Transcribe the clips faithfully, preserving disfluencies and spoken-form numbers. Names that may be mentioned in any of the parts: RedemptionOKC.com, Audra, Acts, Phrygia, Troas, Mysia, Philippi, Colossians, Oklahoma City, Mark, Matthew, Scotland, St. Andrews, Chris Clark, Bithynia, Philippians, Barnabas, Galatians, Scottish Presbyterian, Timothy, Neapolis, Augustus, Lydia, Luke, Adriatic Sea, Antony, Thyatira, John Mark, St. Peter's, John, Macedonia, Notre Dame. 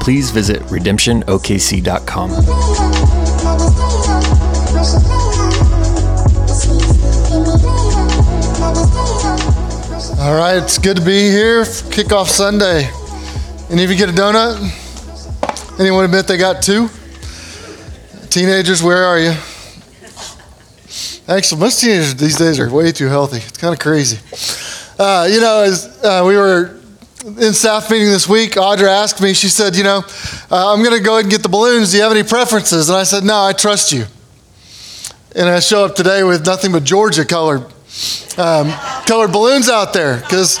please visit Redemption O K C dot com. All right, it's good to be here for Kickoff Sunday. Any of you get a donut? Anyone admit they got two? Teenagers, where are you? Actually, most teenagers these days are way too healthy. It's kind of crazy. Uh, you know, as uh, we were in staff meeting this week, Audra asked me, she said, you know, uh, I'm going to go ahead and get the balloons. Do you have any preferences? And I said, no, I trust you. And I show up today with nothing but Georgia colored Um, colored balloons out there, because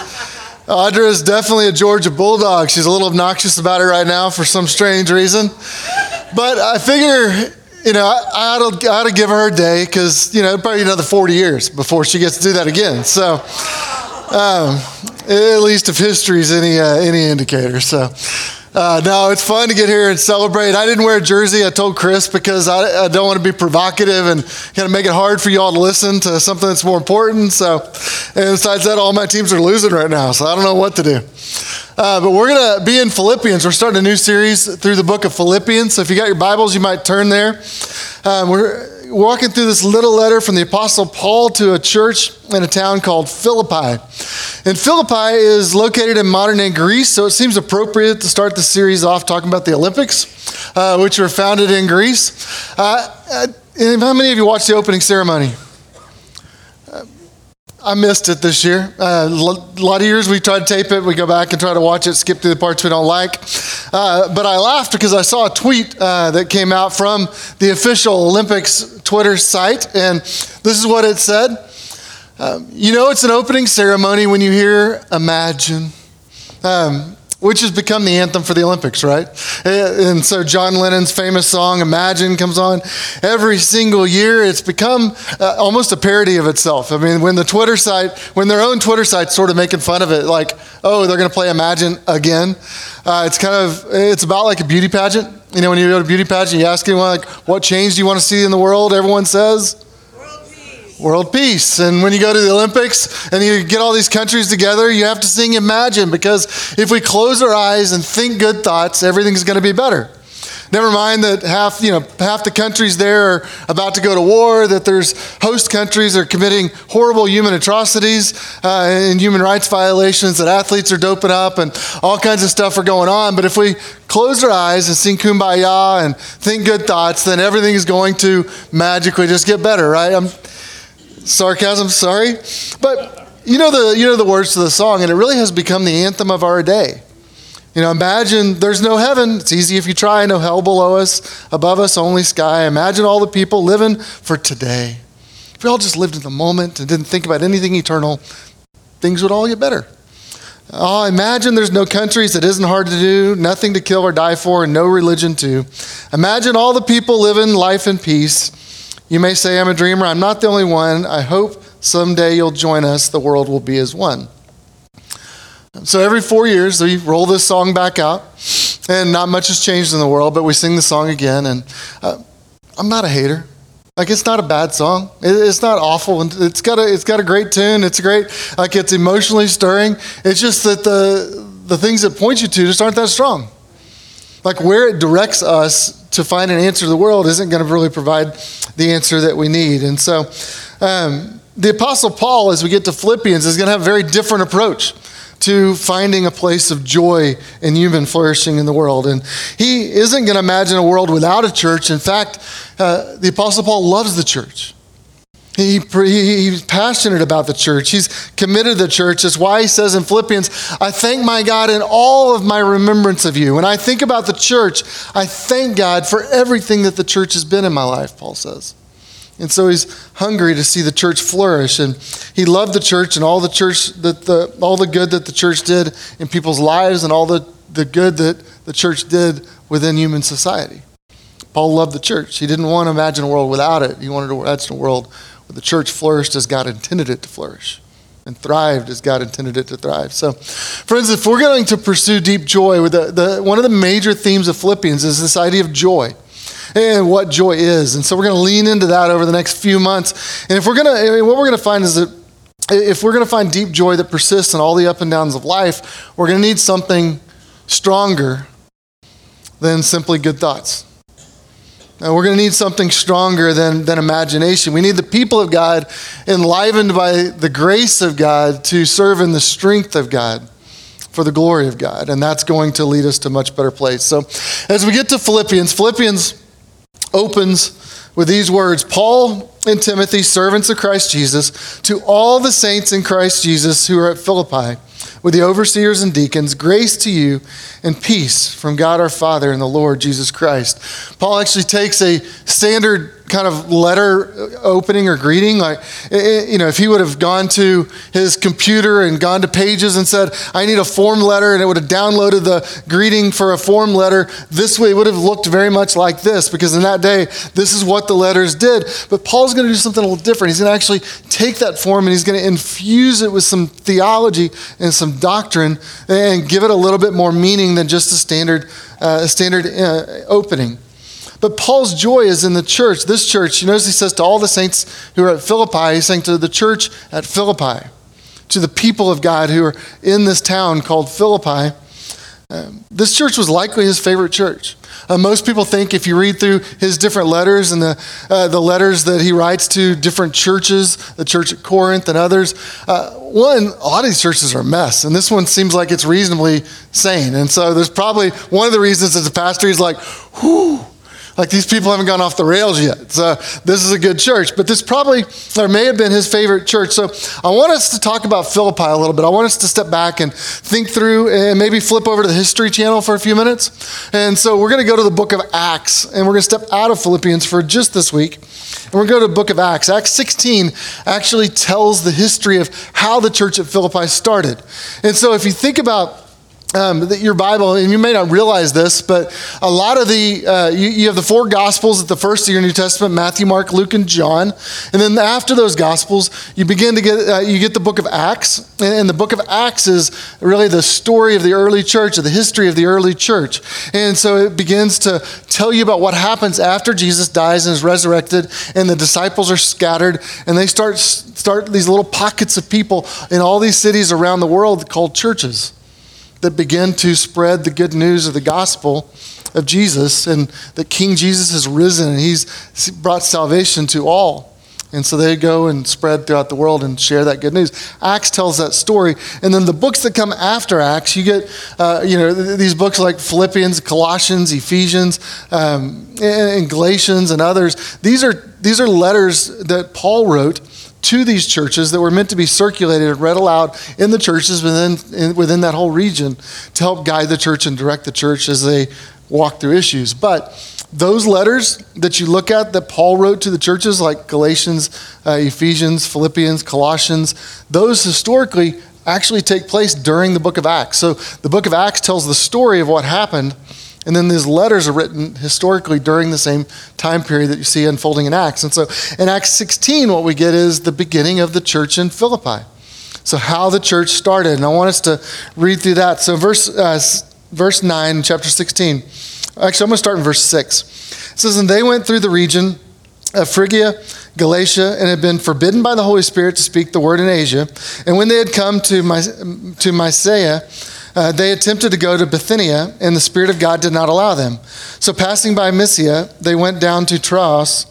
Audra is definitely a Georgia bulldog. She's a little obnoxious about it right now for some strange reason, but I figure, you know, I, I, ought, I ought to give her a day, because, you know, probably another forty years before she gets to do that again. So, um, at least if history's any uh, any indicator. So, uh, no, it's fun to get here and celebrate. I didn't wear a jersey. I told Chris, because I, I don't want to be provocative and kind of make it hard for y'all to listen to something that's more important. So, and besides that, all my teams are losing right now, so I don't know what to do. Uh, but we're going to be in Philippians. We're starting a new series through the book of Philippians. So if you got your Bibles, you might turn there. Um, we're walking through this little letter from the Apostle Paul to a church in a town called Philippi. And Philippi is located in modern-day Greece, so it seems appropriate to start the series off talking about the Olympics, uh, which were founded in Greece. Uh, uh, how many of you watched the opening ceremony? Uh, I missed it this year. Uh, a lot of years we try to tape it, we go back and try to watch it, skip through the parts we don't like. Uh, but I laughed because I saw a tweet uh, that came out from the official Olympics Twitter site, and this is what it said. Um, you know, it's an opening ceremony when you hear Imagine, um, which has become the anthem for the Olympics, right? And, and so John Lennon's famous song, Imagine, comes on every single year. It's become uh, almost a parody of itself. I mean, when the Twitter site, when their own Twitter site's sort of making fun of it, like, oh, they're going to play Imagine again. Uh, it's kind of, it's about like a beauty pageant. You know, when you go to a beauty pageant, you ask anyone, like, what change do you want to see in the world? Everyone says world peace. And when you go to the Olympics and you get all these countries together, you have to sing Imagine, because if we close our eyes and think good thoughts, everything's going to be better. Never mind that half, you know, half the countries there are about to go to war, that there's host countries are committing horrible human atrocities uh, and human rights violations, that athletes are doping up and all kinds of stuff are going on. But if we close our eyes and sing Kumbaya and think good thoughts, then everything is going to magically just get better, right? I'm, Sarcasm, sorry. But you know the you know the words to the song, and it really has become the anthem of our day. You know, imagine there's no heaven. It's easy if you try. No hell below us, above us only sky. Imagine all the people living for today. If we all just lived in the moment and didn't think about anything eternal, things would all get better. Oh, imagine there's no countries. It isn't hard to do. Nothing to kill or die for, and no religion too. Imagine all the people living life in peace. You may say, I'm a dreamer. I'm not the only one. I hope someday you'll join us. The world will be as one. So every four years, we roll this song back out, and not much has changed in the world, but we sing the song again. And uh, I'm not a hater. Like, it's not a bad song. It, it's not awful. It's got a it's got a great tune. It's great. Like, it's emotionally stirring. It's just that the the things that point you to just aren't that strong. Like, where it directs us to find an answer to the world isn't going to really provide the answer that we need. And so um, the Apostle Paul, as we get to Philippians, is going to have a very different approach to finding a place of joy and human flourishing in the world. And he isn't going to imagine a world without a church. In fact, uh, the Apostle Paul loves the church. He, he, he's passionate about the church. He's committed to the church. That's why he says in Philippians, I thank my God in all of my remembrance of you. When I think about the church, I thank God for everything that the church has been in my life, Paul says. And so he's hungry to see the church flourish. And he loved the church and all the church that the all the good that the church did in people's lives, and all the, the good that the church did within human society. Paul loved the church. He didn't want to imagine a world without it. He wanted to imagine a world where the church flourished as God intended it to flourish and thrived as God intended it to thrive. So, friends, if we're going to pursue deep joy, with the, the, one of the major themes of Philippians is this idea of joy and what joy is. And so we're going to lean into that over the next few months. And if we're going to, I mean, what we're going to find is that if we're going to find deep joy that persists in all the up and downs of life, we're going to need something stronger than simply good thoughts. And we're going to need something stronger than, than imagination. We need the people of God enlivened by the grace of God to serve in the strength of God for the glory of God. And that's going to lead us to a much better place. So as we get to Philippians, Philippians opens with these words, Paul and Timothy, servants of Christ Jesus, to all the saints in Christ Jesus who are at Philippi, with the overseers and deacons, grace to you and peace from God our Father and the Lord Jesus Christ. Paul actually takes a standard kind of letter opening or greeting. Like, you know, if he would have gone to his computer and gone to Pages and said, I need a form letter, and it would have downloaded the greeting for a form letter, this way it would have looked very much like this, because in that day, this is what the letters did. But Paul's going to do something a little different. He's going to actually take that form and he's going to infuse it with some theology and some doctrine and give it a little bit more meaning than just a standard, uh, a standard uh, opening. But Paul's joy is in the church, this church. You notice he says to all the saints who are at Philippi, he's saying to the church at Philippi, to the people of God who are in this town called Philippi. Um, this church was likely his favorite church. Uh, most people think if you read through his different letters and the uh, the letters that he writes to different churches, the church at Corinth and others, uh, one, a lot of these churches are a mess, and this one seems like it's reasonably sane. And so there's probably one of the reasons as a pastor he's like, whew, like these people haven't gone off the rails yet. So this is a good church. But this probably, or may have been his favorite church. So I want us to talk about Philippi a little bit. I want us to step back and think through and maybe flip over to the History Channel for a few minutes. And so we're going to go to the book of Acts, and we're going to step out of Philippians for just this week. And we're going to go to the book of Acts. Acts sixteen actually tells the history of how the church at Philippi started. And so if you think about Um, your Bible, and you may not realize this, but a lot of the, uh, you, you have the four Gospels at the first of your New Testament, Matthew, Mark, Luke, and John. And then after those Gospels, you begin to get, uh, you get the book of Acts. And, and the book of Acts is really the story of the early church, or the history of the early church. And so it begins to tell you about what happens after Jesus dies and is resurrected, and the disciples are scattered, and they start, start these little pockets of people in all these cities around the world called churches, that begin to spread the good news of the gospel of Jesus, and that King Jesus has risen and he's brought salvation to all. And so they go and spread throughout the world and share that good news. Acts tells that story. And then the books that come after Acts, you get uh, you know these books like Philippians, Colossians, Ephesians, um, and Galatians and others. These are these are letters that Paul wrote to these churches that were meant to be circulated and read aloud in the churches within in, within that whole region to help guide the church and direct the church as they walk through issues. But those letters that you look at that Paul wrote to the churches, like Galatians, uh, Ephesians, Philippians, Colossians, those historically actually take place during the book of Acts. So the book of Acts tells the story of what happened, and then these letters are written historically during the same time period that you see unfolding in Acts. And so in Acts sixteen, what we get is the beginning of the church in Philippi. So how the church started. And I want us to read through that. So verse uh, verse nine, chapter sixteen. Actually, I'm going to start in verse six. It says, and they went through the region of Phrygia, Galatia, and had been forbidden by the Holy Spirit to speak the word in Asia. And when they had come to, My- to Mysia, Uh, they attempted to go to Bithynia, and the Spirit of God did not allow them. So passing by Mysia, they went down to Troas,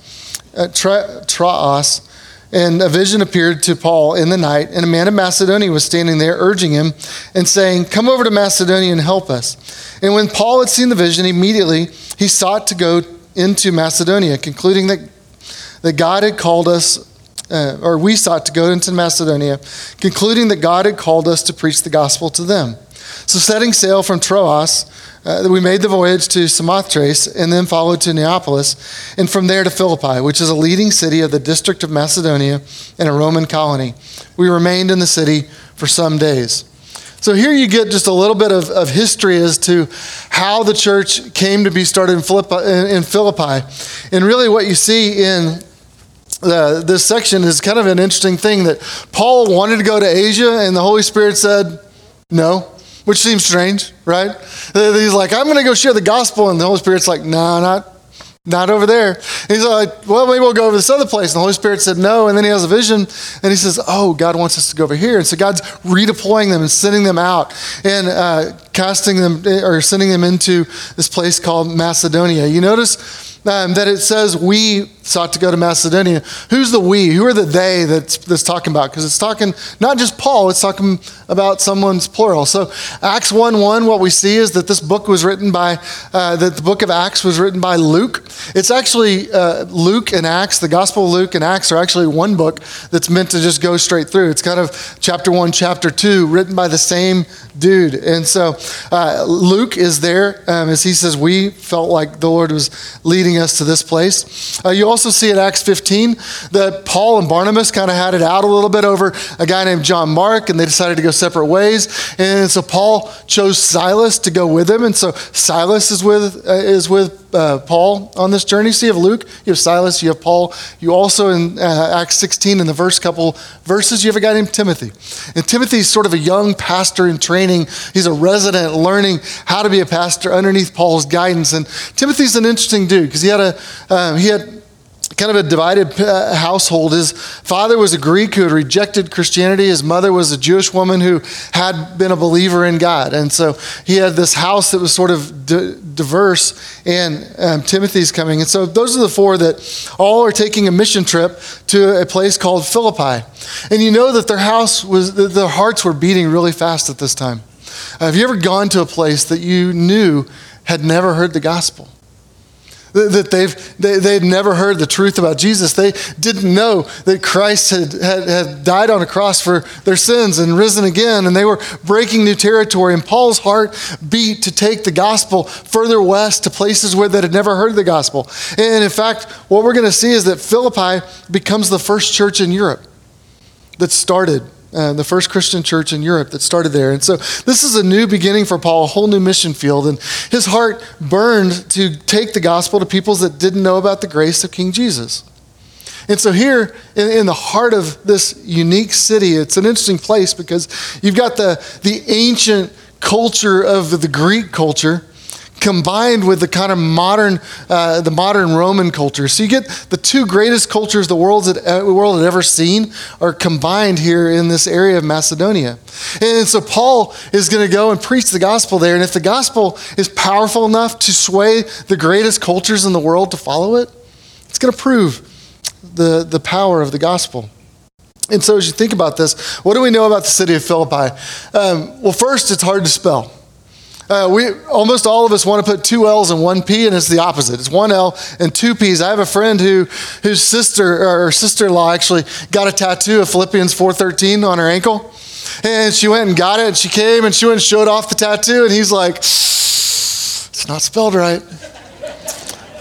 uh, Tra- Troas, and a vision appeared to Paul in the night, and a man of Macedonia was standing there urging him and saying, come over to Macedonia and help us. And when Paul had seen the vision, immediately he sought to go into Macedonia, concluding that, that God had called us Uh, or we sought to go into Macedonia, concluding that God had called us to preach the gospel to them. So setting sail from Troas, uh, we made the voyage to Samothrace and then followed to Neapolis, and from there to Philippi, which is a leading city of the district of Macedonia and a Roman colony. We remained in the city for some days. So here you get just a little bit of, of history as to how the church came to be started in Philippi. In, in Philippi. And really what you see in the, this section is kind of an interesting thing, that Paul wanted to go to Asia and the Holy Spirit said no, which seems strange, right? He's like, I'm going to go share the gospel. And the Holy Spirit's like, no, not Not over there. And he's like, well, maybe we'll go over this other place. And the Holy Spirit said no. And then he has a vision and he says, oh, God wants us to go over here. And so God's redeploying them and sending them out and uh, casting them or sending them into this place called Macedonia. You notice um, that it says we sought to go to Macedonia. Who's the we? Who are the they that's, that's talking about? Because it's talking not just Paul, it's talking about someone's plural. So Acts one one, what we see is that this book was written by, uh, that the book of Acts was written by Luke. It's actually uh, Luke and Acts, the Gospel of Luke and Acts are actually one book that's meant to just go straight through. It's kind of chapter one, chapter two, written by the same dude. And so uh, Luke is there, um, as he says, we felt like the Lord was leading us to this place. Uh, you also see in Acts fifteen that Paul and Barnabas kind of had it out a little bit over a guy named John Mark, and they decided to go separate ways. And so Paul chose Silas to go with him. And so Silas is with, uh, is with Uh, Paul on this journey. So you have Luke, you have Silas, you have Paul. You also in uh, Acts sixteen, in the first couple verses, you have a guy named Timothy. And Timothy's sort of a young pastor in training. He's a resident learning how to be a pastor underneath Paul's guidance. And Timothy's an interesting dude because he had a um, he had kind of a divided uh, household. His father was a Greek who had rejected Christianity. His mother was a Jewish woman who had been a believer in God. And so he had this house that was sort of di- diverse, and um, Timothy's coming. And so those are the four that all are taking a mission trip to a place called Philippi. And you know that their house was, their hearts were beating really fast at this time. Uh, have you ever gone to a place that you knew had never heard the gospel? That they've they, they'd never heard the truth about Jesus. They didn't know that Christ had, had, had died on a cross for their sins and risen again, and they were breaking new territory. And Paul's heart beat to take the gospel further west to places where that had never heard the gospel. And in fact, what we're going to see is that Philippi becomes the first church in Europe that started. Uh, the first Christian church in Europe that started there. And so this is a new beginning for Paul, a whole new mission field. And his heart burned to take the gospel to peoples that didn't know about the grace of King Jesus. And so here in, in the heart of this unique city, it's an interesting place because you've got the, the ancient culture of the Greek culture combined with the kind of modern, uh, the modern Roman culture. So you get the two greatest cultures the world had, uh, world had ever seen are combined here in this area of Macedonia. And so Paul is going to go and preach the gospel there. And if the gospel is powerful enough to sway the greatest cultures in the world to follow it, it's going to prove the, the power of the gospel. And so as you think about this, what do we know about the city of Philippi? Um, well, first, it's hard to spell. Uh, we almost all of us want to put two L's and one P, and it's the opposite. It's one L and two P's. I have a friend who, whose sister or sister-in-law actually got a tattoo of Philippians four thirteen on her ankle, and she went and got it. And she came and she went and showed off the tattoo, and he's like, "It's not spelled right."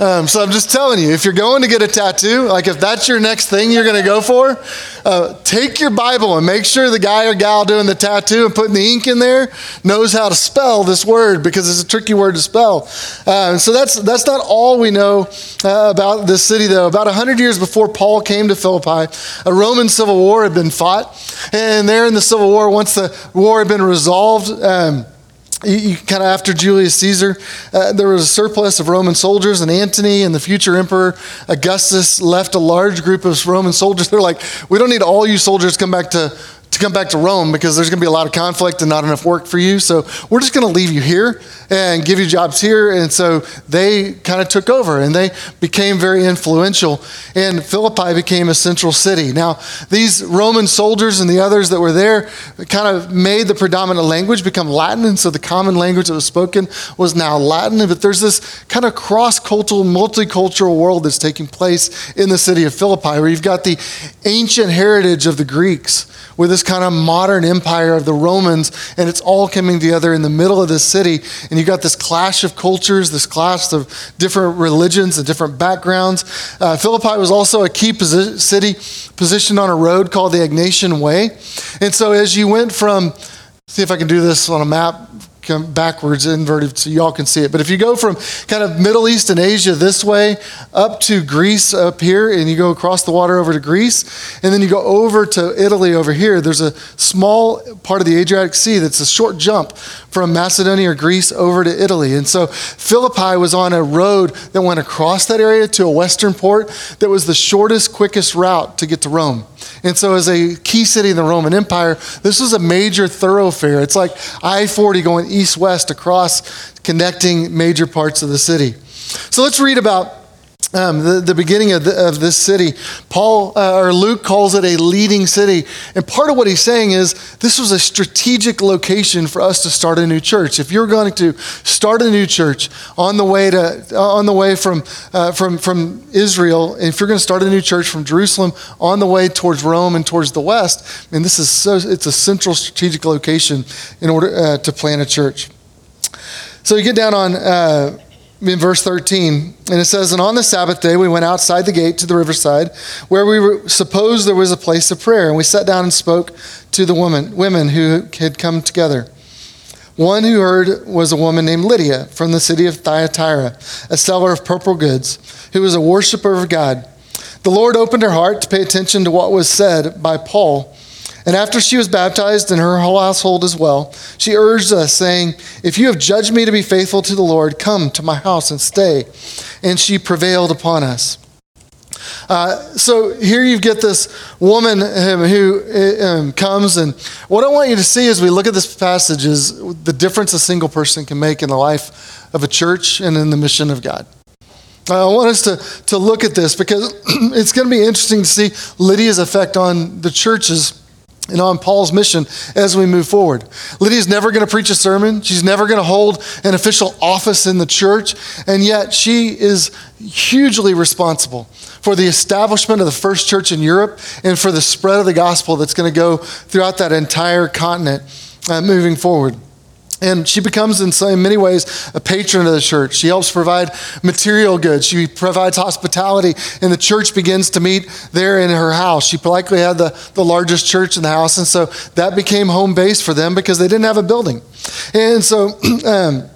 Um, so I'm just telling you, if you're going to get a tattoo, like if that's your next thing you're going to go for, uh, take your Bible and make sure the guy or gal doing the tattoo and putting the ink in there knows how to spell this word, because it's a tricky word to spell. Uh, and so that's that's not all we know uh, about this city, though. About one hundred years before Paul came to Philippi, a Roman civil war had been fought. And there in the civil war, once the war had been resolved, um You, you kind of after Julius Caesar, uh, there was a surplus of Roman soldiers, and Antony and the future emperor Augustus left a large group of Roman soldiers. They're like, we don't need all you soldiers to come back to, to come back to Rome, because there's going to be a lot of conflict and not enough work for you. So we're just going to leave you here and give you jobs here. And so they kind of took over, and they became very influential. And Philippi became a central city. Now, these Roman soldiers and the others that were there kind of made the predominant language become Latin. And so the common language that was spoken was now Latin. But there's this kind of cross-cultural, multicultural world that's taking place in the city of Philippi, where you've got the ancient heritage of the Greeks with this kind of modern empire of the Romans, and it's all coming together in the middle of this city. And you've got this clash of cultures, this clash of different religions and different backgrounds. Uh, Philippi was also a key posi- city positioned on a road called the Ignatian Way. And so as you went from see if I can do this on a map, come backwards, inverted, so y'all can see it. But if you go from kind of Middle East and Asia this way up to Greece up here, and you go across the water over to Greece, and then you go over to Italy over here, there's a small part of the Adriatic Sea that's a short jump from Macedonia or Greece over to Italy. And so Philippi was on a road that went across that area to a western port that was the shortest, quickest route to get to Rome. And so as a key city in the Roman Empire, this was a major thoroughfare. It's like I forty going east-west across, connecting major parts of the city. So let's read about um, the, the beginning of, the, of this city. Paul, uh, or Luke calls it a leading city. And part of what he's saying is this was a strategic location for us to start a new church. If you're going to start a new church on the way to on the way from uh, from from Israel, and if you're going to start a new church from Jerusalem on the way towards Rome and towards the west, I mean, this is so it's a central strategic location in order uh, to plant a church. So you get down on. Uh, In verse thirteen, and it says, "And on the Sabbath day, we went outside the gate to the riverside, where we were, supposed there was a place of prayer. And we sat down and spoke to the woman, women who had come together. One who heard was a woman named Lydia from the city of Thyatira, a seller of purple goods, who was a worshiper of God. The Lord opened her heart to pay attention to what was said by Paul. And after she was baptized and her whole household as well, she urged us, saying, 'If you have judged me to be faithful to the Lord, come to my house and stay.' And she prevailed upon us." Uh, so here you get this woman who um, comes, and what I want you to see as we look at this passage is the difference a single person can make in the life of a church and in the mission of God. I want us to, to look at this because it's going to be interesting to see Lydia's effect on the churches and on Paul's mission as we move forward. Lydia's never going to preach a sermon. She's never going to hold an official office in the church. And yet she is hugely responsible for the establishment of the first church in Europe and for the spread of the gospel that's going to go throughout that entire continent uh, moving forward. And she becomes, in so many ways, a patron of the church. She helps provide material goods. She provides hospitality, and the church begins to meet there in her house. She likely had the, the largest church in the house, and so that became home base for them because they didn't have a building. And so um,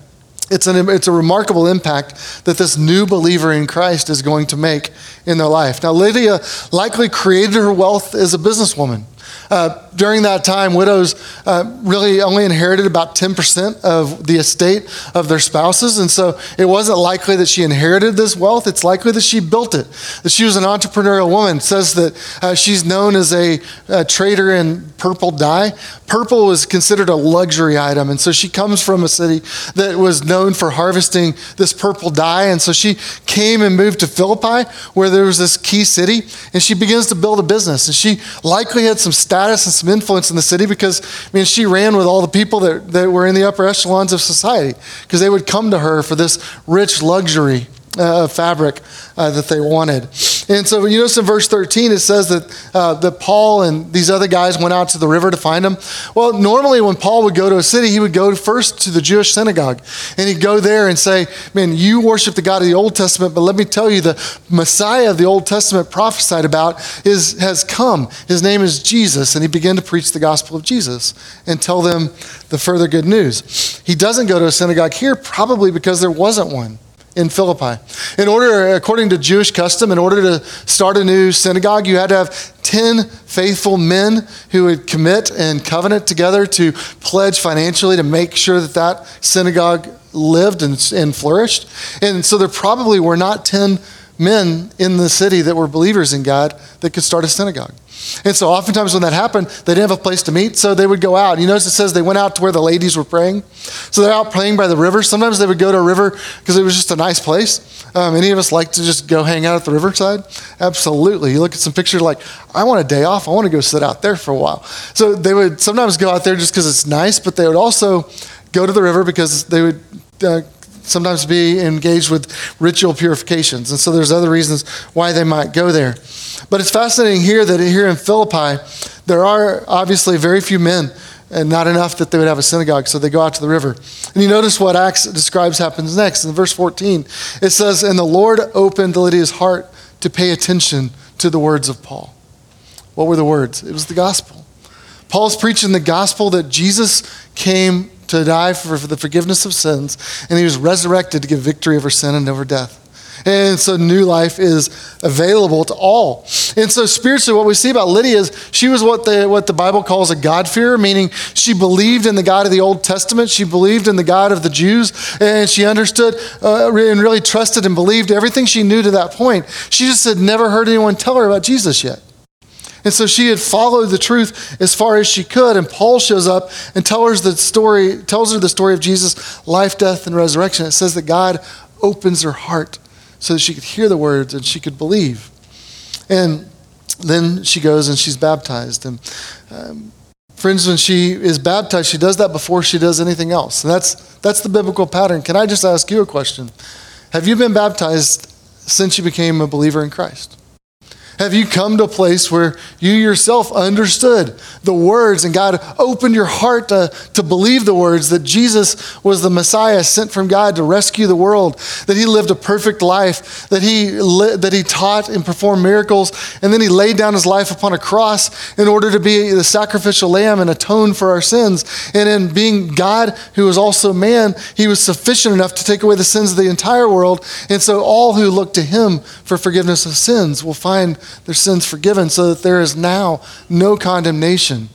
it's, an, it's a remarkable impact that this new believer in Christ is going to make in their life. Now, Lydia likely created her wealth as a businesswoman. Uh, during that time, widows uh, really only inherited about ten percent of the estate of their spouses. And so it wasn't likely that she inherited this wealth. It's likely that she built it, that she was an entrepreneurial woman. It says that uh, she's known as a, a trader in purple dye. Purple was considered a luxury item. And so she comes from a city that was known for harvesting this purple dye. And so she came and moved to Philippi, where there was this key city, and she begins to build a business. And she likely had some status and some influence in the city because, I mean, she ran with all the people that, that were in the upper echelons of society because they would come to her for this rich luxury uh, fabric uh, that they wanted. And so you notice in verse thirteen, it says that, uh, that Paul and these other guys went out to the river to find him. Well, normally when Paul would go to a city, he would go first to the Jewish synagogue, and he'd go there and say, "Man, you worship the God of the Old Testament, but let me tell you, the Messiah of the Old Testament prophesied about is has come. His name is Jesus," and he began to preach the gospel of Jesus and tell them the further good news. He doesn't go to a synagogue here probably because there wasn't one in Philippi. In order, according to Jewish custom, in order to start a new synagogue, you had to have ten faithful men who would commit and covenant together to pledge financially to make sure that that synagogue lived and, and flourished. And so there probably were not ten men in the city that were believers in God that could start a synagogue. And so oftentimes when that happened, they didn't have a place to meet, so they would go out. You notice it says they went out to where the ladies were praying. So they're out praying by the river. Sometimes they would go to a river because it was just a nice place. Um, any of us like to just go hang out at the riverside? Absolutely. You look at some pictures like, I want a day off. I want to go sit out there for a while. So they would sometimes go out there just because it's nice, but they would also go to the river because they would uh, sometimes be engaged with ritual purifications. And so there's other reasons why they might go there. But it's fascinating here that here in Philippi, there are obviously very few men and not enough that they would have a synagogue, so they go out to the river. And you notice what Acts describes happens next. In verse fourteen, it says, "And the Lord opened Lydia's heart to pay attention to the words of Paul." What were the words? It was the gospel. Paul's preaching the gospel that Jesus came to die for, for the forgiveness of sins, and he was resurrected to give victory over sin and over death. And so new life is available to all. And so spiritually, what we see about Lydia is she was what the, what the Bible calls a God-fearer, meaning she believed in the God of the Old Testament. She believed in the God of the Jews, and she understood uh, and really trusted and believed everything she knew to that point. She just had never heard anyone tell her about Jesus yet. And so she had followed the truth as far as she could, and Paul shows up and tells her the story, tells her the story of Jesus' life, death, and resurrection. It says that God opens her heart so that she could hear the words and she could believe. And then she goes and she's baptized. And um, friends, when she is baptized, she does that before she does anything else. And that's that's the biblical pattern. Can I just ask you a question? Have you been baptized since you became a believer in Christ? Have you come to a place where you yourself understood the words and God opened your heart to, to believe the words that Jesus was the Messiah sent from God to rescue the world, that he lived a perfect life, that he that he taught and performed miracles, and then he laid down his life upon a cross in order to be the sacrificial lamb and atone for our sins. And in being God, who was also man, he was sufficient enough to take away the sins of the entire world. And so all who look to him for forgiveness of sins will find their sins forgiven, so that there is now no condemnation.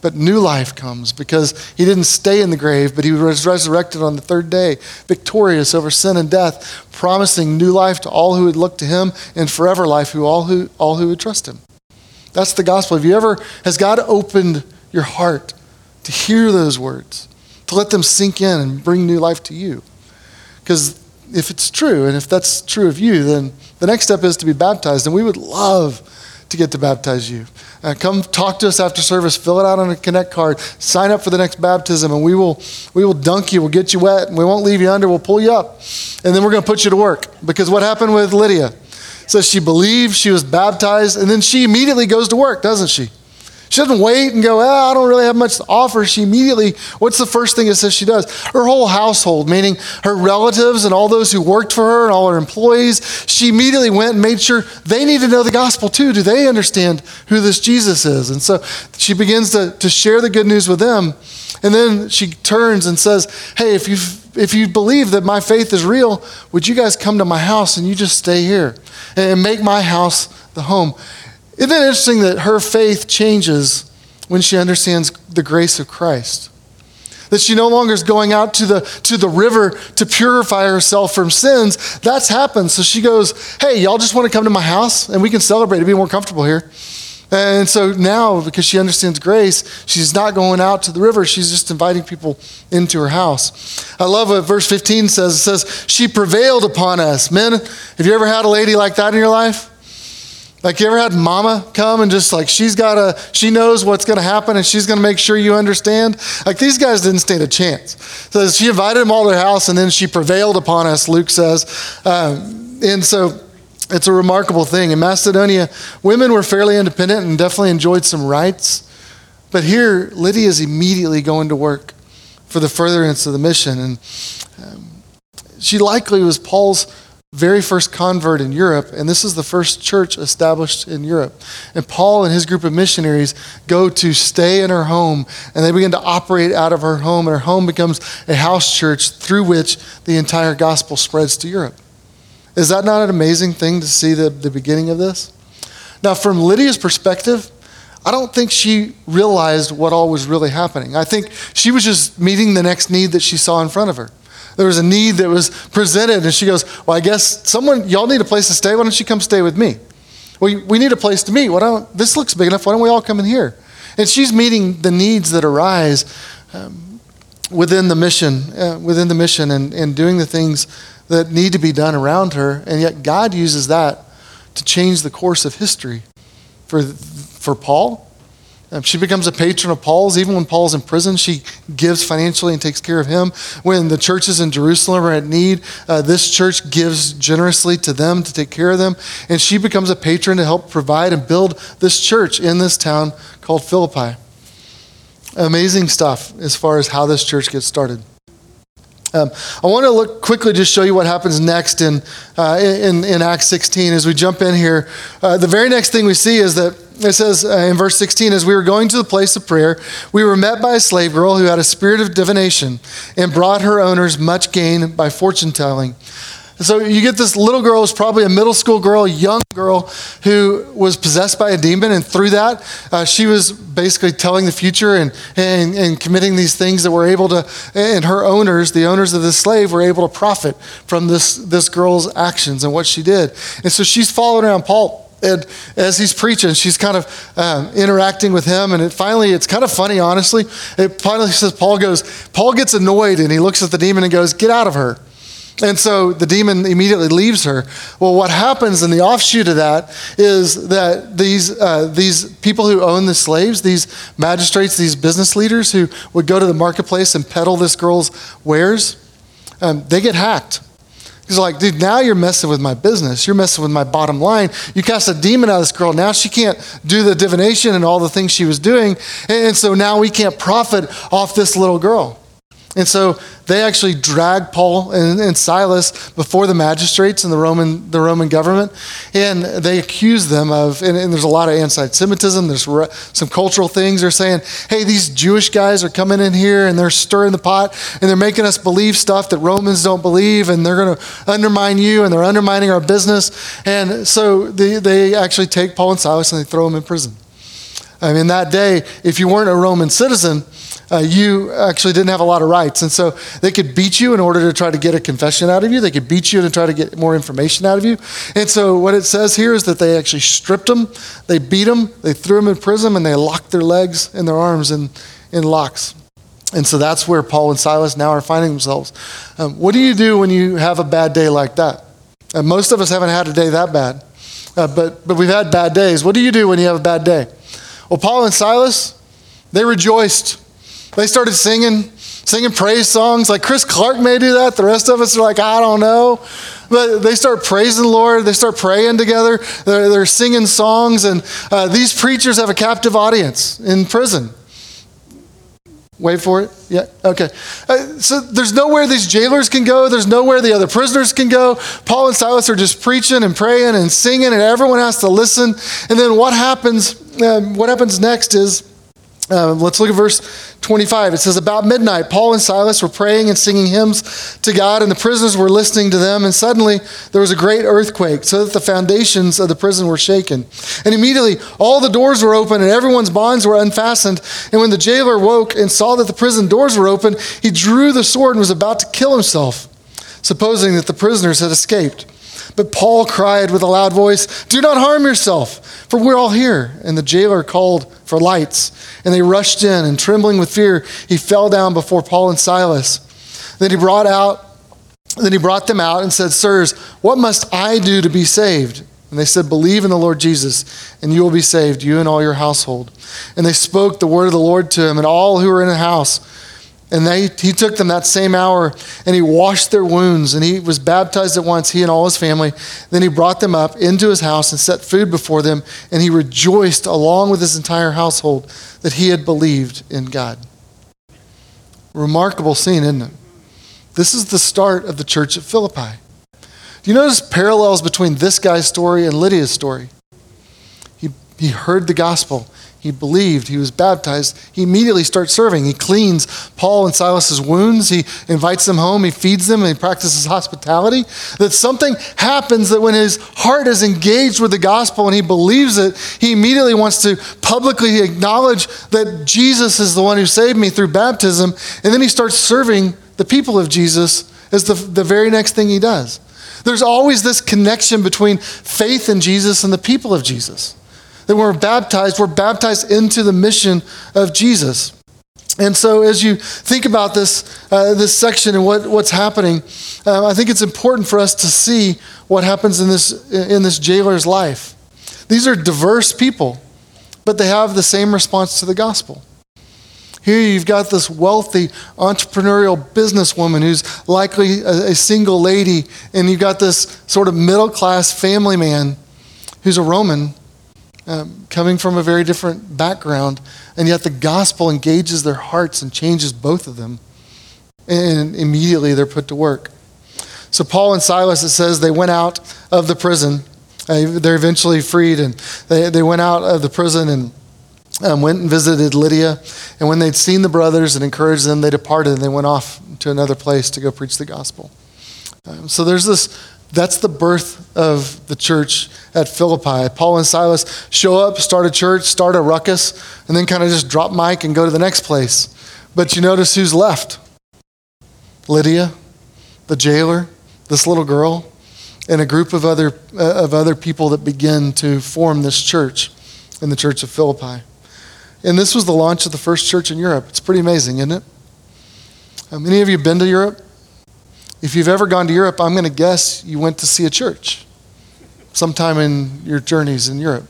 But new life comes because he didn't stay in the grave, but he was resurrected on the third day, victorious over sin and death, promising new life to all who would look to him, and forever life to all who all who would trust him. That's the gospel. Have you ever, has God opened your heart to hear those words, to let them sink in and bring new life to you? Because if it's true, and if that's true of you, then the next step is to be baptized, and we would love to get to baptize you. Uh, come talk to us after service, fill it out on a Connect card, sign up for the next baptism, and we will we will dunk you, we'll get you wet, and we won't leave you under, we'll pull you up, and then we're going to put you to work. Because what happened with Lydia? So she believed, she was baptized, and then she immediately goes to work, doesn't she? She doesn't wait and go, oh, I don't really have much to offer. She immediately, what's the first thing it says she does? Her whole household, meaning her relatives and all those who worked for her and all her employees, she immediately went and made sure they need to know the gospel too. Do they understand who this Jesus is? And so she begins to, to share the good news with them. And then she turns and says, hey, if you if you believe that my faith is real, would you guys come to my house and you just stay here and make my house the home? Isn't it interesting that her faith changes when she understands the grace of Christ? That she no longer is going out to the to the river to purify herself from sins. That's happened. So she goes, hey, y'all just want to come to my house and we can celebrate. It'd be more comfortable here. And so now, because she understands grace, she's not going out to the river. She's just inviting people into her house. I love what verse fifteen says. It says, she prevailed upon us. Men, have you ever had a lady like that in your life? Like, you ever had mama come and just like, she's got a, she knows what's going to happen and she's going to make sure you understand? Like, these guys didn't stand a chance. So she invited them all to her house, and then she prevailed upon us, Luke says. Uh, and so it's a remarkable thing. In Macedonia, women were fairly independent and definitely enjoyed some rights. But here, Lydia is immediately going to work for the furtherance of the mission. And um, she likely was Paul's very first convert in Europe, and this is the first church established in Europe. And Paul and his group of missionaries go to stay in her home, and they begin to operate out of her home, and her home becomes a house church through which the entire gospel spreads to Europe. Is that not an amazing thing to see the, the beginning of this? Now, from Lydia's perspective, I don't think she realized what all was really happening. I think she was just meeting the next need that she saw in front of her. There was a need that was presented, and she goes, well, I guess someone, y'all need a place to stay. Why don't you come stay with me? We we need a place to meet. Why don't, this looks big enough. Why don't we all come in here? And she's meeting the needs that arise um, within the mission, uh, within the mission and, and doing the things that need to be done around her. And yet God uses that to change the course of history for, for Paul. She becomes a patron of Paul's. Even when Paul's in prison, she gives financially and takes care of him. When the churches in Jerusalem are at need, uh, this church gives generously to them to take care of them. And she becomes a patron to help provide and build this church in this town called Philippi. Amazing stuff as far as how this church gets started. Um, I want to look quickly just show you what happens next in, uh, in, in Acts sixteen as we jump in here. Uh, the very next thing we see is that It says uh, in verse sixteen, as we were going to the place of prayer, we were met by a slave girl who had a spirit of divination and brought her owners much gain by fortune telling. So you get this little girl, who's probably a middle school girl, young girl, who was possessed by a demon. And through that, uh, she was basically telling the future and, and and committing these things that were able to, and her owners, the owners of this slave, were able to profit from this, this girl's actions and what she did. And so she's following around Paul. And as he's preaching, she's kind of um, interacting with him. And it finally, it's kind of funny, honestly. It finally says, Paul goes, Paul gets annoyed and he looks at the demon and goes, "Get out of her." And so the demon immediately leaves her. Well, what happens in the offshoot of that is that these uh, these people who own the slaves, these magistrates, these business leaders who would go to the marketplace and peddle this girl's wares, um, they get hacked. He's like, dude, now you're messing with my business. You're messing with my bottom line. You cast a demon out of this girl. Now she can't do the divination and all the things she was doing. And so now we can't profit off this little girl. And so they actually dragged Paul and, and Silas before the magistrates and the Roman the Roman government, and they accused them of, and, and there's a lot of anti-Semitism, there's re, some cultural things. They're saying, hey, these Jewish guys are coming in here and they're stirring the pot and they're making us believe stuff that Romans don't believe, and they're going to undermine you and they're undermining our business. And so they, they actually take Paul and Silas and they throw them in prison. I mean, that day, if you weren't a Roman citizen, Uh, you actually didn't have a lot of rights. And so they could beat you in order to try to get a confession out of you. They could beat you to try to get more information out of you. And so what it says here is that they actually stripped them, they beat them, they threw them in prison, and they locked their legs and their arms in, in locks. And so that's where Paul and Silas now are finding themselves. Um, what do you do when you have a bad day like that? Uh, most of us haven't had a day that bad, uh, but, but we've had bad days. What do you do when you have a bad day? Well, Paul and Silas, they rejoiced. They started singing, singing praise songs. Like Chris Clark may do that. The rest of us are like, I don't know. But they start praising the Lord. They start praying together. They're, they're singing songs. And uh, these preachers have a captive audience in prison. Wait for it. Yeah, okay. Uh, so there's nowhere these jailers can go. There's nowhere the other prisoners can go. Paul and Silas are just preaching and praying and singing, and everyone has to listen. And then what happens, um, what happens next is, Uh, let's look at verse twenty-five. It says, about midnight, Paul and Silas were praying and singing hymns to God, and the prisoners were listening to them. And suddenly there was a great earthquake, so that the foundations of the prison were shaken. And immediately all the doors were open and everyone's bonds were unfastened. And when the jailer woke and saw that the prison doors were open, he drew the sword and was about to kill himself, supposing that the prisoners had escaped. But Paul cried with a loud voice, "Do not harm yourself, for we're all here." And the jailer called for lights, and they rushed in, and trembling with fear, he fell down before Paul and Silas. Then he brought out, then he brought them out and said, "Sirs, what must I do to be saved?" And they said, "Believe in the Lord Jesus, and you will be saved, you and all your household." And they spoke the word of the Lord to him and all who were in the house. And they, he took them that same hour, and he washed their wounds, and he was baptized at once, he and all his family. Then he brought them up into his house and set food before them, and he rejoiced along with his entire household that he had believed in God. Remarkable scene, isn't it? This is the start of the church at Philippi. Do you notice parallels between this guy's story and Lydia's story? He, he heard the gospel. He believed, he was baptized, he immediately starts serving. He cleans Paul and Silas's wounds, he invites them home, he feeds them, and he practices hospitality. That something happens that when his heart is engaged with the gospel and he believes it, he immediately wants to publicly acknowledge that Jesus is the one who saved me through baptism, and then he starts serving the people of Jesus as the, the very next thing he does. There's always this connection between faith in Jesus and the people of Jesus. That we're baptized, we're baptized into the mission of Jesus. And so as you think about this uh, this section and what, what's happening, uh, I think it's important for us to see what happens in this in this jailer's life. These are diverse people, but they have the same response to the gospel. Here you've got this wealthy entrepreneurial businesswoman who's likely a, a single lady, and you've got this sort of middle-class family man who's a Roman, Um, coming from a very different background, and yet the gospel engages their hearts and changes both of them, and immediately they're put to work. So Paul and Silas, it says, they went out of the prison, Uh, they're eventually freed, and they, they went out of the prison and um, went and visited Lydia. And when they'd seen the brothers and encouraged them, they departed and they went off to another place to go preach the gospel. Um, so there's this, that's the birth of the church at Philippi. Paul and Silas show up, start a church, start a ruckus, and then kind of just drop mic and go to the next place. But you notice who's left? Lydia, the jailer, this little girl, and a group of other uh, of other people that begin to form this church in the church of Philippi. And this was the launch of the first church in Europe. It's pretty amazing, isn't it? How many of you have been to Europe? If you've ever gone to Europe, I'm going to guess you went to see a church sometime in your journeys in Europe.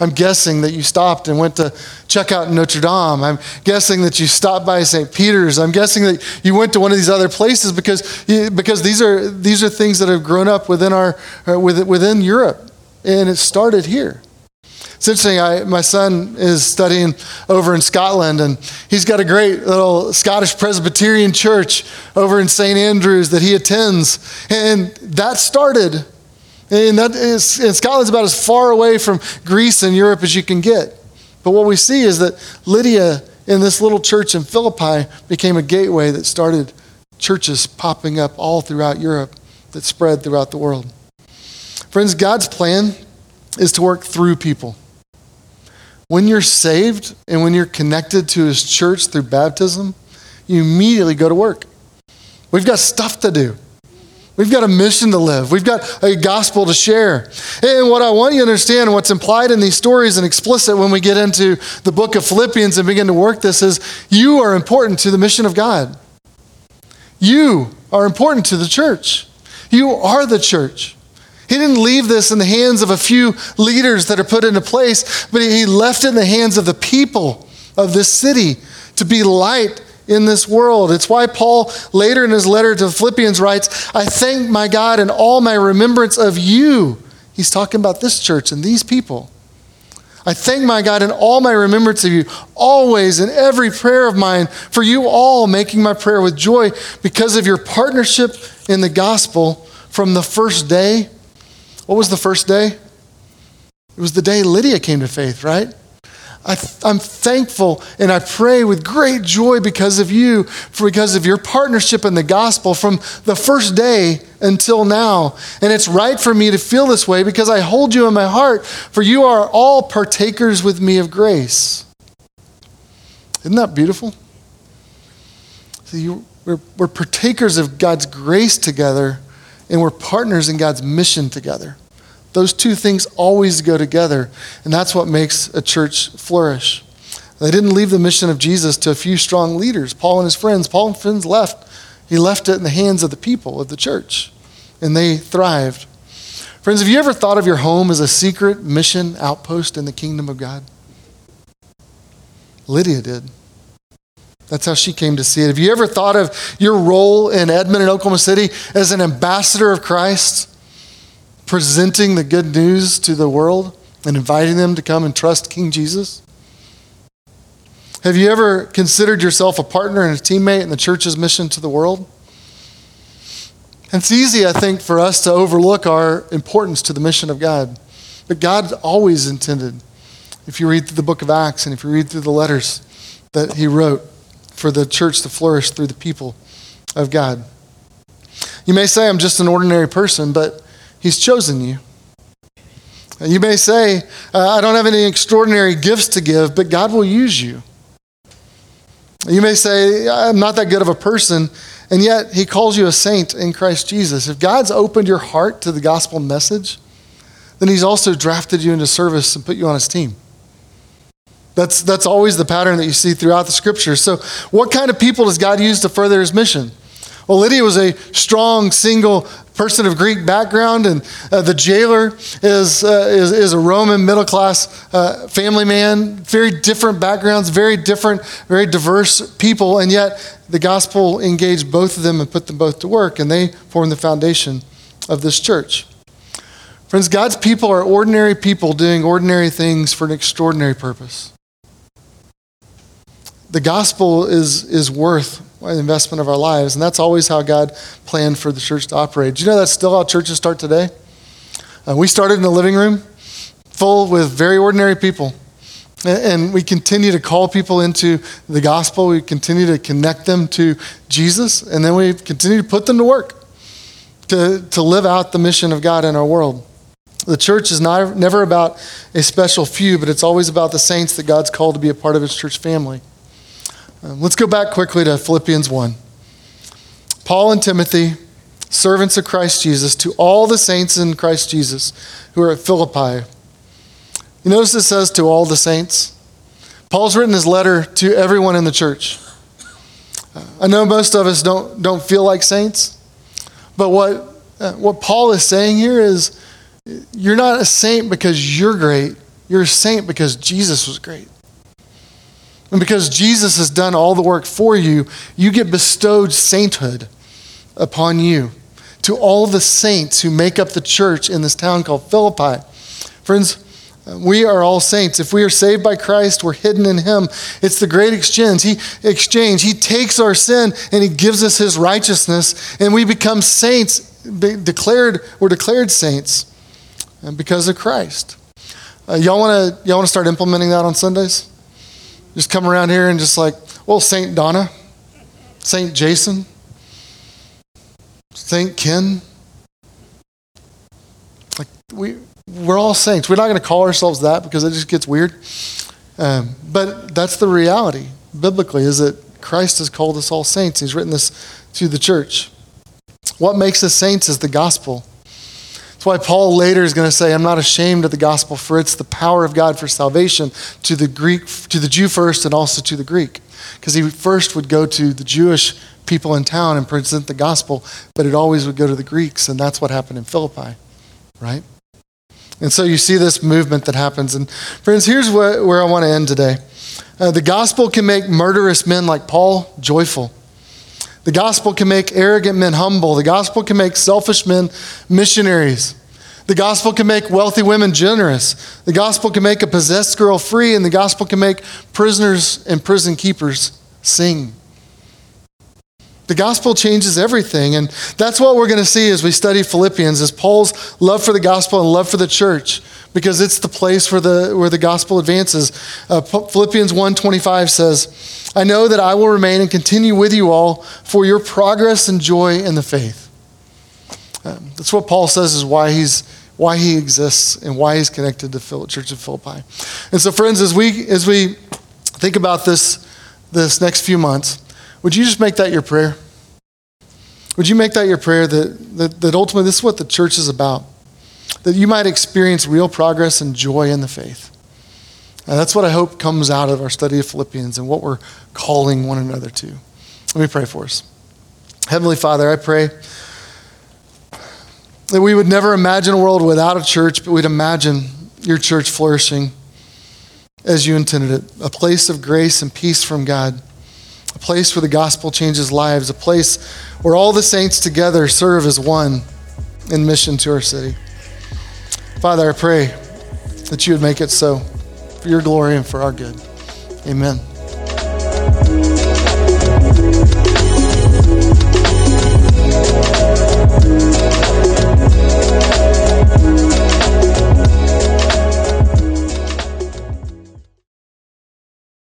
I'm guessing that you stopped and went to check out Notre Dame. I'm guessing that you stopped by Saint Peter's. I'm guessing that you went to one of these other places because you, because these are these are things that have grown up within our uh, within, within Europe, and it started here. It's interesting. I, my son is studying over in Scotland, and he's got a great little Scottish Presbyterian church over in Saint Andrews that he attends, and that started. And, that is, and Scotland's about as far away from Greece and Europe as you can get. But what we see is that Lydia in this little church in Philippi became a gateway that started churches popping up all throughout Europe that spread throughout the world. Friends, God's plan is to work through people. When you're saved and when you're connected to his church through baptism, you immediately go to work. We've got stuff to do. We've got a mission to live. We've got a gospel to share. And what I want you to understand, what's implied in these stories and explicit when we get into the book of Philippians and begin to work this is you are important to the mission of God. You are important to the church. You are the church. He didn't leave this in the hands of a few leaders that are put into place, but he left it in the hands of the people of this city to be light in this world. It's why Paul later in his letter to Philippians writes, I thank my God in all my remembrance of you. He's talking about this church and these people. I thank my God in all my remembrance of you, always in every prayer of mine, for you all, making my prayer with joy because of your partnership in the gospel from the first day. What was the first day? It was the day Lydia came to faith, right? I th- I'm thankful and I pray with great joy because of you, for because of your partnership in the gospel from the first day until now. And it's right for me to feel this way because I hold you in my heart, for you are all partakers with me of grace. Isn't that beautiful? So you, we're, we're partakers of God's grace together, and we're partners in God's mission together. Those two things always go together, and that's what makes a church flourish. They didn't leave the mission of Jesus to a few strong leaders. Paul and his friends, Paul and friends left. He left it in the hands of the people of the church, and they thrived. Friends, have you ever thought of your home as a secret mission outpost in the kingdom of God? Lydia did. That's how she came to see it. Have you ever thought of your role in Edmond and Oklahoma City as an ambassador of Christ? Presenting the good news to the world and inviting them to come and trust King Jesus? Have you ever considered yourself a partner and a teammate in the church's mission to the world? It's easy, I think, for us to overlook our importance to the mission of God. But God always intended, if you read through the book of Acts and if you read through the letters that he wrote, for the church to flourish through the people of God. You may say, I'm just an ordinary person, but he's chosen you. You may say, uh, I don't have any extraordinary gifts to give, but God will use you. You may say, I'm not that good of a person, and yet he calls you a saint in Christ Jesus. If God's opened your heart to the gospel message, then he's also drafted you into service and put you on his team. That's, that's always the pattern that you see throughout the scriptures. So what kind of people does God use to further his mission? Well, Lydia was a strong, single person of Greek background, and uh, the jailer is, uh, is is a Roman middle-class uh, family man. Very different backgrounds, very different, very diverse people, and yet the gospel engaged both of them and put them both to work, and they formed the foundation of this church. Friends, God's people are ordinary people doing ordinary things for an extraordinary purpose. The gospel is is worth the investment of our lives, and that's always how God planned for the church to operate. Do you know that's still how churches start today? Uh, we started in the living room full with very ordinary people. And we continue to call people into the gospel. We continue to connect them to Jesus. And then we continue to put them to work to, to live out the mission of God in our world. The church is not never about a special few, but it's always about the saints that God's called to be a part of his church family. Um, let's go back quickly to Philippians one. Paul and Timothy, servants of Christ Jesus, to all the saints in Christ Jesus who are at Philippi. You notice it says to all the saints. Paul's written his letter to everyone in the church. Uh, I know most of us don't, don't feel like saints, but what, uh, what Paul is saying here is you're not a saint because you're great. You're a saint because Jesus was great. And because Jesus has done all the work for you, you get bestowed sainthood upon you. To all the saints who make up the church in this town called Philippi. Friends, we are all saints. If we are saved by Christ, we're hidden in him. It's the great exchange. He exchange. He takes our sin and he gives us his righteousness, and we become saints, be declared, we're declared saints because of Christ. Uh, y'all wanna y'all wanna start implementing that on Sundays? Just come around here and just like, well, Saint Donna, Saint Jason, Saint Ken. Like we We're all saints. We're not going to call ourselves that because it just gets weird. Um, but that's the reality, biblically, is that Christ has called us all saints. He's written this to the church. What makes us saints is the gospel. That's why Paul later is going to say, I'm not ashamed of the gospel, for it's the power of God for salvation to the Greek, to the Jew first and also to the Greek. Because he first would go to the Jewish people in town and present the gospel, but it always would go to the Greeks, and that's what happened in Philippi, right? And so you see this movement that happens. And friends, here's where, where I want to end today. Uh, the gospel can make murderous men like Paul joyful. The gospel can make arrogant men humble. The gospel can make selfish men missionaries. The gospel can make wealthy women generous. The gospel can make a possessed girl free, and the gospel can make prisoners and prison keepers sing. The gospel changes everything, and that's what we're going to see as we study Philippians, is Paul's love for the gospel and love for the church, because it's the place where the where the gospel advances. Uh, Philippians one twenty-five says, I know that I will remain and continue with you all for your progress and joy in the faith. Um, that's what Paul says is why he's why he exists and why he's connected to the church of Philippi. And so friends, as we as we think about this this next few months, would you just make that your prayer? Would you make that your prayer that, that, that ultimately this is what the church is about? That you might experience real progress and joy in the faith. And that's what I hope comes out of our study of Philippians and what we're calling one another to. Let me pray for us. Heavenly Father, I pray that we would never imagine a world without a church, but we'd imagine your church flourishing as you intended it, a place of grace and peace from God. A place where the gospel changes lives, a place where all the saints together serve as one in mission to our city. Father, I pray that you would make it so for your glory and for our good. Amen.